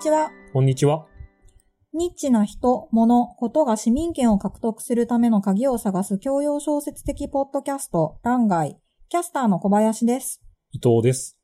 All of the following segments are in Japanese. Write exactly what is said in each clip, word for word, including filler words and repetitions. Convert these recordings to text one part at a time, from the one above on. ちは。こんにちは。ニッチな人、物、ことが市民権を獲得するための鍵を探す教養小説的ポッドキャスト、欄外。キャスターの小林です。伊藤です。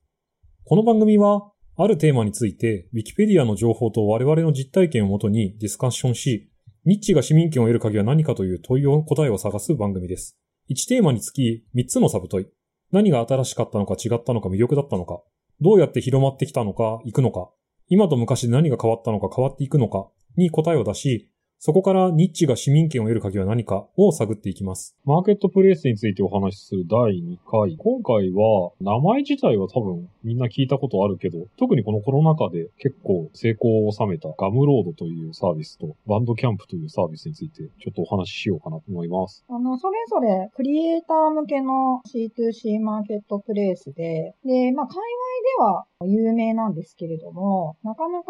この番組は、あるテーマについて、ウィキペディアの情報と我々の実体験をもとにディスカッションし、ニッチが市民権を得る鍵は何かという問いを答えを探す番組です。いちテーマにつきみっつのサブ問い。何が新しかったのか違ったのか魅力だったのか。どうやって広まってきたのか、行くのか。今と昔で何が変わったのか変わっていくのかに答えを出し、そこからニッチが市民権を得る鍵は何かを探っていきます。マーケットプレイスについてお話しするだいにかい。今回は名前自体は多分みんな聞いたことあるけど、特にこのコロナ禍で結構成功を収めたガムロードというサービスとバンドキャンプというサービスについてちょっとお話ししようかなと思います。あの、それぞれクリエイター向けの シーツーシー マーケットプレイスで、で、まあ、海外では有名なんですけれども、なかなか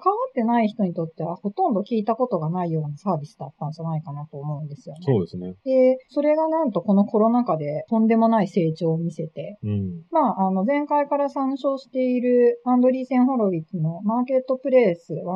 関わってない人にとってはほとんど聞いたことがないようなサービスだったんじゃないかなと思うんですよね。そうですね。で、それがなんとこのコロナ禍でとんでもない成長を見せて、うん、まあ、あの前回から参照しているアンドリーセン・ホロウィッツのマーケットプレイスひゃく、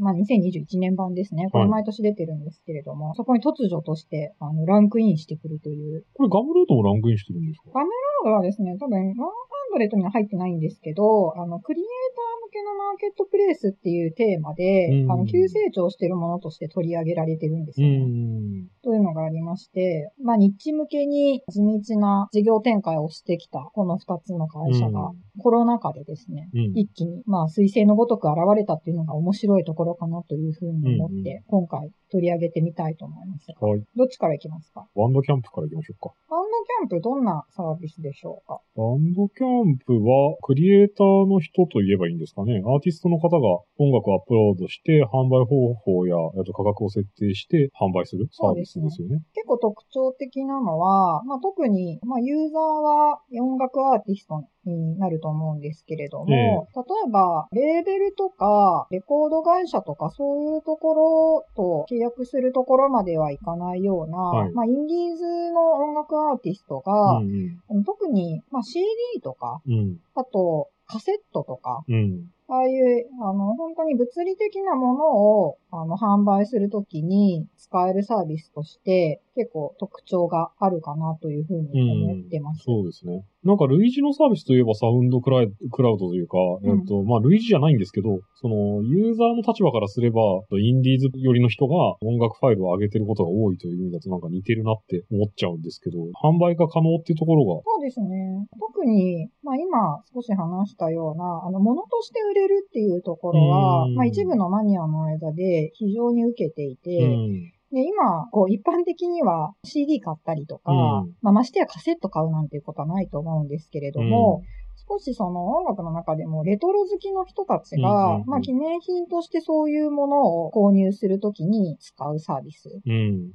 まあ、にせんにじゅういちねん版ですね。これ毎年出てるんですけれども、はい、そこに突如としてあのランクインしてくるという。これガムロードもランクインしてるんですか？ガムロードはですね、多分ひゃくには入ってないんですけど、あのクリエイター向けのマーケットプレイスっていうテーマで、うん、あの急成長しているものとして取り上げられてるんですよね。うん、というのがありまして、まあ、ニッチ向けに地道な事業展開をしてきたこのふたつの会社が、うん、コロナ禍でですね、うん、一気にまあ彗星のごとく現れたっていうのが面白いところかなというふうに思って、うん、今回取り上げてみたいと思います。はい。どっちからいきますか？バンドキャンプからいきましょうか。バンドキャンプどんなサービスでしょうか？バンドキャンプはクリエイターの人と言えばいいんですかね。アーティストの方が音楽をアップロードして販売方法や価格を設定して販売するサービスですよね。結構特徴的なのは、まあ、特に、まあ、ユーザーは音楽アーティストになると思うんですけれども、ええ、例えばレーベルとかレコード会社とかそういうところと契約するところまではいかないような、はい、まあ、インディーズの音楽アーティストが、うんうん、特に、まあ、シーディー とか、うん、あとカセットとか、うん、ああいう、あの、本当に物理的なものを、あの、販売するときに使えるサービスとして、結構特徴があるかなというふうに思ってます。うん、そうですね。なんか、類似のサービスといえばサウンドクラウドというか、うん、えっと、まあ、類似じゃないんですけど、その、ユーザーの立場からすれば、インディーズ寄りの人が音楽ファイルを上げてることが多いという意味だとなんか似てるなって思っちゃうんですけど、販売が可能っていうところが。そうですね。特に、まあ、今少し話したような、あの、物として売れるっていうところは、まあ、一部のマニアの間で非常に受けていて、うん、で今、こう一般的には シーディー 買ったりとか、うん、まあ、ましてやカセット買うなんていうことはないと思うんですけれども、うん、少しその音楽の中でもレトロ好きの人たちが、うんうんうん、まあ記念品としてそういうものを購入するときに使うサービス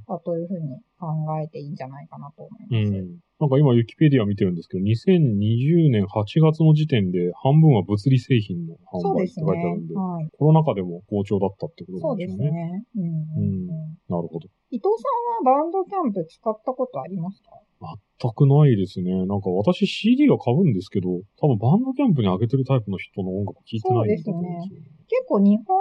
だというふうに考えていいんじゃないかなと思います。うんうん、なんか今ウィキペディア見てるんですけど、にせんにじゅうねんはちがつの時点で半分は物理製品の販売って書いてあるんで、そうですね、はい、コロナ禍でも好調だったってことなんですね。そうですね、うんうんうん。なるほど。伊藤さんはバンドキャンプ使ったことありますか？全くないですね。なんか私 シーディー は買うんですけど、多分バンドキャンプに上げてるタイプの人の音楽聞いてないんですよね。そうですね。結構日本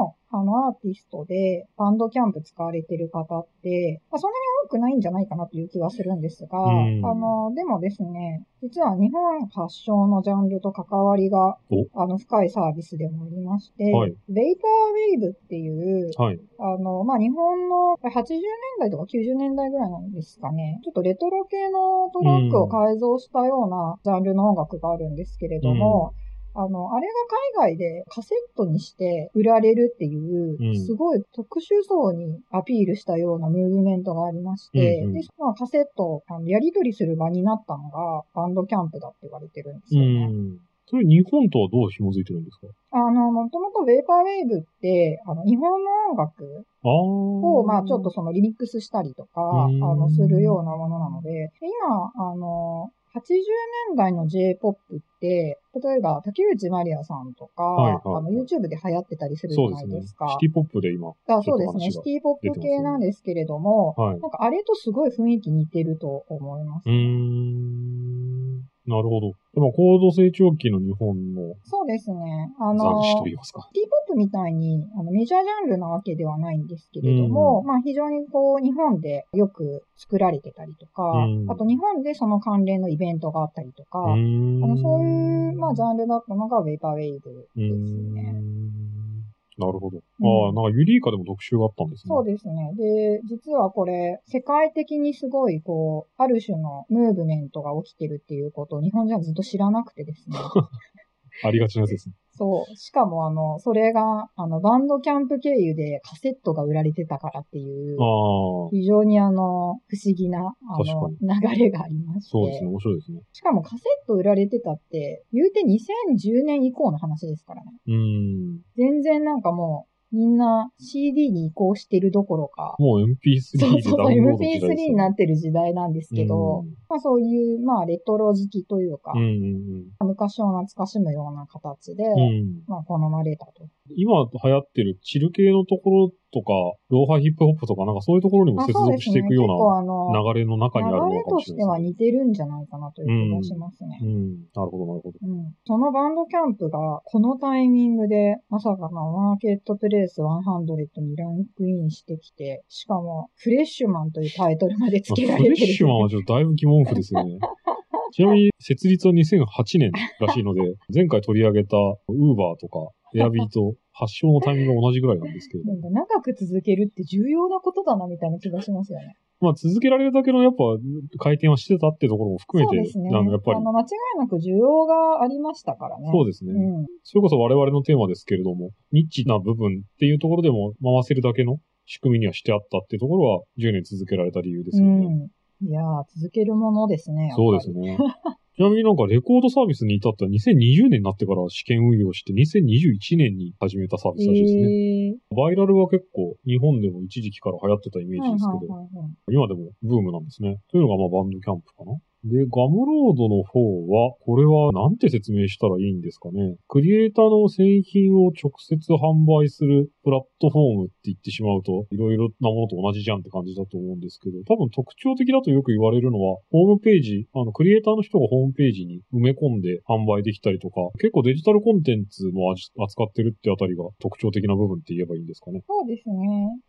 のあのアーティストでバンドキャンプ使われてる方って、まあ、そんなに多くないんじゃないかなという気はするんですが、うん、あの、でもですね、実は日本発祥のジャンルと関わりがあの深いサービスでもありまして、はい、Vaporwave っていう、はい、あの、まあ、日本のはちじゅうねんだいとかきゅうじゅうねんだいぐらいなんですかね、ちょっとレトロ系のトラックを改造したようなジャンルの音楽があるんですけれども、うん、あの、あれが海外でカセットにして売られるっていう、うん、すごい特殊層にアピールしたようなムーブメントがありまして、うんうん、で、まあ、カセットをあのやり取りする場になったのがバンドキャンプだって言われてるんですよね。うん、それ日本とはどう紐づいてるんですか？あの、もともとウェーパーウェイブって、あの、日本の音楽を、まあ、ちょっとそのリミックスしたりとか、あの、するようなものなので、で今、あの、はちじゅうねんだいの J-ポップ って、例えば竹内まりやさんとか、はいはい、あの YouTube で流行ってたりするじゃないですか。そうですね、シティポップで今。あ、そうですね。シティポップ系なんですけれども、はい、なんかあれとすごい雰囲気似てると思います、ね。うーん。なるほど。でも高度成長期の日本の。そうですね。あの、雑誌と言いますか。T-ポップ みたいにあのメジャージャンルなわけではないんですけれども、うん、まあ非常にこう日本でよく作られてたりとか、うん、あと日本でその関連のイベントがあったりとか、うん、あのそういう、まあ、ジャンルだったのがVaporwaveですね。うんなるほど。ああ、なんかユリーカでも特集があったんですね。そうですね。で、実はこれ、世界的にすごい、こう、ある種のムーブメントが起きてるっていうことを日本人はずっと知らなくてですね。ありがちなやつですね。そう。しかも、あの、それが、あの、バンドキャンプ経由でカセットが売られてたからっていう、あ非常にあの、不思議な、あの、流れがありまして。そうですね、面白いですね。しかもカセット売られてたって、言うてにせんじゅうねん以降の話ですからね。うん。全然なんかもう、みんな シーディー に移行してるどころか。もう エムピースリー でダウンロードしてる。そうそう、エムピースリー になってる時代なんですけど、まあそういう、まあレトロ好きというか、うんうんうん、昔を懐かしむような形で、うん、まあ好まれたと。今流行ってるチル系のところとか、ローハーヒップホップとか、なんかそういうところにも接続していくような流れの中にあるのかもしれない。流れとしては似てるんじゃないかなという気がしますね。うん。うん、なるほど、なるほど、うん。そのバンドキャンプが、このタイミングで、まさかのマーケットプレイスひゃくにランクインしてきて、しかも、フレッシュマンというタイトルまで付けられてる。フレッシュマンはちょっとだいぶ疑問符ですよね。ちなみに、設立はにせんはちねんらしいので、前回取り上げた Uber とか、Airbnb と、発祥のタイミングが同じぐらいなんですけど。なんか長く続けるって重要なことだなみたいな気がしますよね。まあ続けられるだけのやっぱ回転はしてたってところも含めて、そうですね、あのやっぱりあの間違いなく需要がありましたからね。そうですね、うん。それこそ我々のテーマですけれども、ニッチな部分っていうところでも回せるだけの仕組みにはしてあったっていうところはじゅうねん続けられた理由ですよね。うん、いやー続けるものですね。そうですね。ちなみになんかレコードサービスに至ったにせんにじゅうねんになってから試験運用してにせんにじゅういちねんに始めたサービスらしいですね、えー。バイラルは結構日本でも一時期から流行ってたイメージですけど、はいはいはいはい、今でもブームなんですね。というのがまあバンドキャンプかな。で、ガムロードの方は、これはなんて説明したらいいんですかね。クリエイターの製品を直接販売するプラットフォームって言ってしまうと、いろいろなものと同じじゃんって感じだと思うんですけど、多分特徴的だとよく言われるのは、ホームページ、あの、クリエイターの人がホームページに埋め込んで販売できたりとか、結構デジタルコンテンツも扱ってるってあたりが特徴的な部分って言えばいいんですかね。そうですね。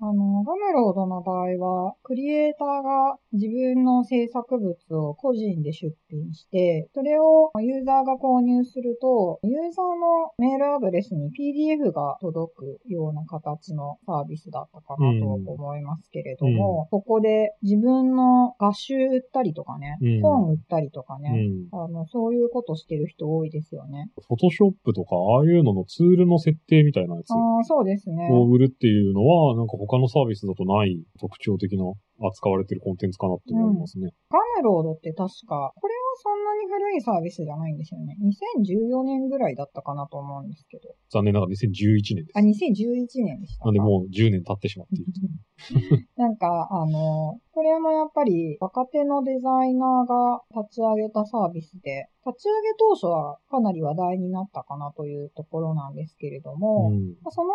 あの、ガムロードの場合は、クリエイターが自分の制作物を個人で出品して、それをユーザーが購入すると、ユーザーのメールアドレスに ピーディーエフ が届くような形のサービスだったかなと思いますけれども、うん、ここで自分の画集売ったりとかね、うん、本売ったりとかね、うん、あの、そういうことしてる人多いですよね。Photoshop とか、ああいうののツールの設定みたいなやつを売るっていうのは、なんか他のサービスだとない特徴的な扱われてるコンテンツかなって思いますね。ガムロードって確か、これはそんなに古いサービスじゃないんですよね。にせんじゅうよねんぐらいだったかなと思うんですけど。残念ながらにせんじゅういちねんです。あ、にせんじゅういちねんでした。なんでもうじゅうねん経ってしまっている。なんか、あの、これもやっぱり若手のデザイナーが立ち上げたサービスで、立ち上げ当初はかなり話題になったかなというところなんですけれども、うん、その後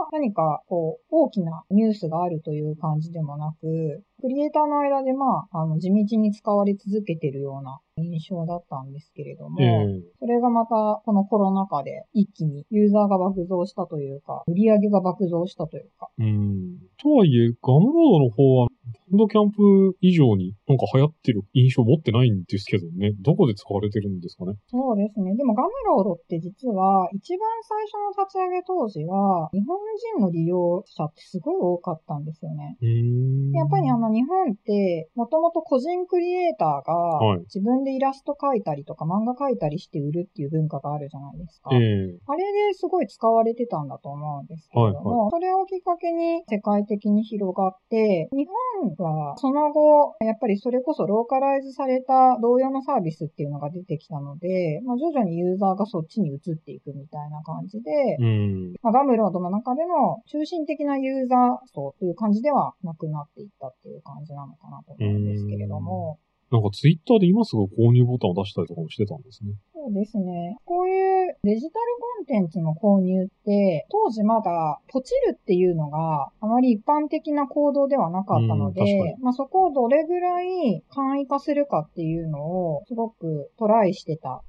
は何かこう大きなニュースがあるという感じでもなく、クリエイターの間でまあ、あの地道に使われ続けているような印象だったんですけれども、うん、それがまたこのコロナ禍で一気にユーザーが爆増したというか、売り上げが爆増したというか。うん、とはいえ、ガムロードの方はバンドキャンプ以上になんか流行ってる印象持ってないんですけどね。どこで使われてるんですかね。そうですね。でもガムロードって実は一番最初の立ち上げ当時は日本人の利用者ってすごい多かったんですよね。やっぱりあの日本ってもともと個人クリエイターが自分でイラスト描いたりとか漫画描いたりして売るっていう文化があるじゃないですか。えー、あれですごい使われてたんだと思うんですけども、はいはい、それをきっかけに世界的に広がって日本はその後やっぱりそれこそローカライズされた同様のサービスっていうのが出てきたので、まあ、徐々にユーザーがそっちに移っていくみたいな感じで、うんまあ、ガムロードの中での中心的なユーザー層という感じではなくなっていったっていう感じなのかなと思うんですけれども、なんかツイッターで今すぐ購入ボタンを出したりとかもしてたんですね。そうですね。こういうデジタルコンテンツの購入って、当時まだポチるっていうのがあまり一般的な行動ではなかったので、まあ、そこをどれぐらい簡易化するかっていうのをすごくトライしてた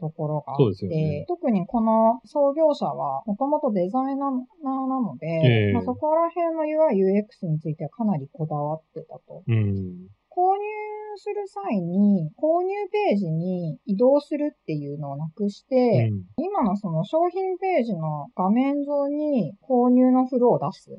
ところがあって、ね、特にこの創業者はもともとデザイナーなので、えーまあ、そこら辺の ユーアイユーエックス についてはかなりこだわってたと。うん購入する際に購入ページに移動するっていうのをなくして、うん、今のその商品ページの画面上に購入のフローを出すっ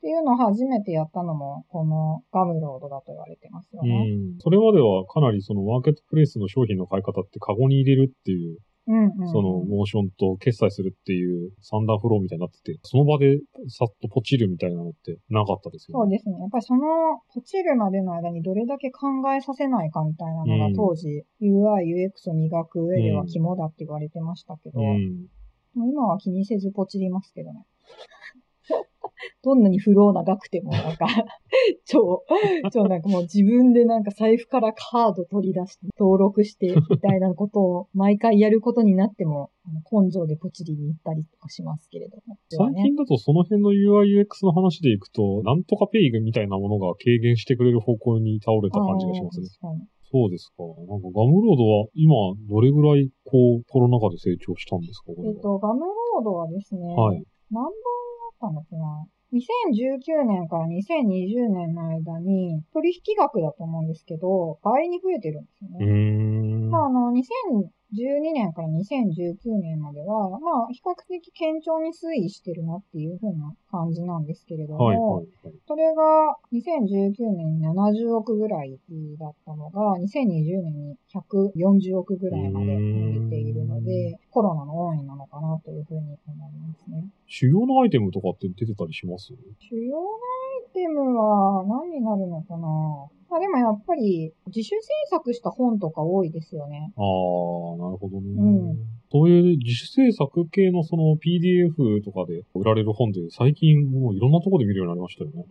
ていうのを初めてやったのもこのガムロードだと言われてますよね。うん、それまではかなりそのマーケットプレイスの商品の買い方ってカゴに入れるっていう、うんうんうん、そのモーションと決済するっていう三段フローみたいになってて、その場でさっとポチるみたいなのってなかったですよね。そうですね。やっぱりそのポチるまでの間にどれだけ考えさせないかみたいなのが当時、うん、ユーアイユーエックス を磨く上では肝だって言われてましたけど、うん、もう今は気にせずポチりますけどね。どんなにフロー長くてもなんか超超なんかもう自分でなんか財布からカード取り出して登録してみたいなことを毎回やることになっても根性でポチリに行ったりとかしますけれども、ね、最近だとその辺の ユーアイユーエックス の話でいくとなんとかペイグみたいなものが軽減してくれる方向に倒れた感じがしますね。そうですか。なんかガムロードは今どれぐらいこうコロナ禍で成長したんですか？これえっとガムロードはですね、はい、何本にせんじゅうきゅうねんからにせんにじゅうねんの間に取引額だと思うんですけど倍に増えてるんですよね。うーん、まあ、あのにせんじゅうにねんからにせんじゅうきゅうねんまでは、まあ、比較的堅調に推移してるなっていう風な感じなんですけれども、はいはいはい、それがにせんじゅうきゅうねんにななじゅうおくぐらいだったのが、にせんにじゅうねんにひゃくよんじゅうおくぐらいまで伸びているので、コロナの恩恵なのかなという風に思いますね。主要なアイテムとかって出てたりします？主要なアイテムは何になるのかな。まあ、でもやっぱり自主制作した本とか多いですよね。ああ、なるほどね。うん、そういう自主制作系のその ピーディーエフ とかで売られる本って最近もういろんなところで見るようになりましたよね。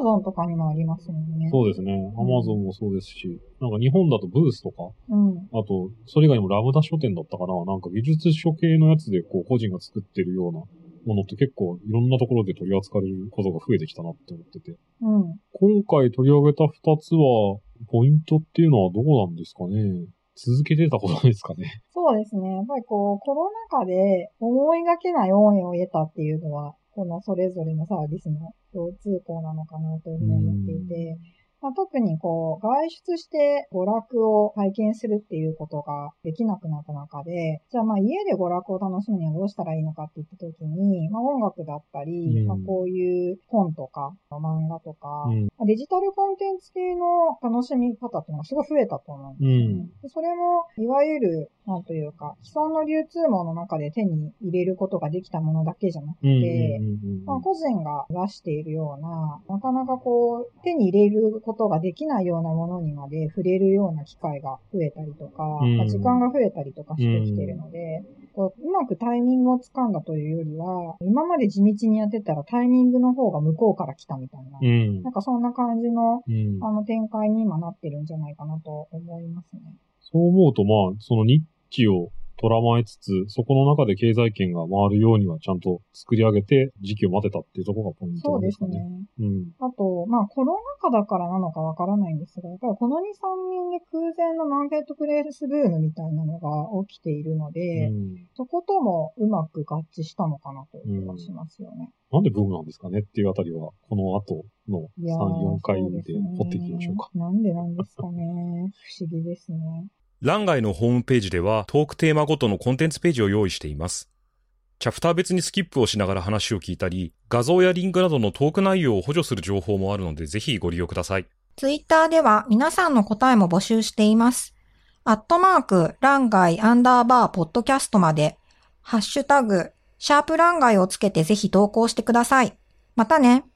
Amazon とかにもありますよね。そうですね。Amazon もそうですし、なんか日本だとブースとか、うん、あとそれ以外にもラブダ書店だったかな、なんか技術書系のやつでこう個人が作ってるようなものって結構いろんなところで取り扱われることが増えてきたなって思ってて、うん、今回取り上げたふたつはポイントっていうのはどこなんですかね。続けてたことですかね。そうですね。やっぱりこうコロナ禍で思いがけない恩恵を得たっていうのはこのそれぞれのサービスの共通項なのかなというふうに思っていて、まあ、特にこう外出して娯楽を体験するっていうことができなくなった中で、じゃあまあ家で娯楽を楽しむにはどうしたらいいのかって言った時に、まあ、音楽だったり、うん、まあ、こういう本とか漫画とか、うん、デジタルコンテンツ系の楽しみ方っていうのがすごい増えたと思うんですよね。うん、でそれもいわゆるなんというか既存の流通網の中で手に入れることができたものだけじゃなくて、まあ、個人が出しているようななかなかこう手に入れることができないようなものにまで触れるような機会が増えたりとか、まあ、時間が増えたりとかしてきてるので、こう、うまくタイミングをつかんだというよりは今まで地道にやってたらタイミングの方が向こうから来たみたいな、うん、なんかそんな感じの、うん、あの展開に今なってるんじゃないかなと思いますね。そう思うと、まあその日地をとらまえつつ、そこの中で経済圏が回るようにはちゃんと作り上げて時期を待てたっていうところがポイントなんですかね。そうですね。うん、あと、まあコロナ禍だからなのかわからないんですが、やっぱりこのに、さんねんで空前のマーケットプレイスブームみたいなのが起きているので、うん、そこともうまく合致したのかなという気がしますよね。うん、なんでブームなんですかねっていうあたりは、この後のさん、よんかいで掘っていきましょうか。なんでなんですかね。不思議ですね。欄外のホームページではトークテーマごとのコンテンツページを用意しています。チャプター別にスキップをしながら話を聞いたり、画像やリンクなどのトーク内容を補助する情報もあるのでぜひご利用ください。ツイッターでは皆さんの答えも募集しています。アットマーク、欄外アンダーバーポッドキャストまで、ハッシュタグ、シャープ欄外をつけてぜひ投稿してください。またね。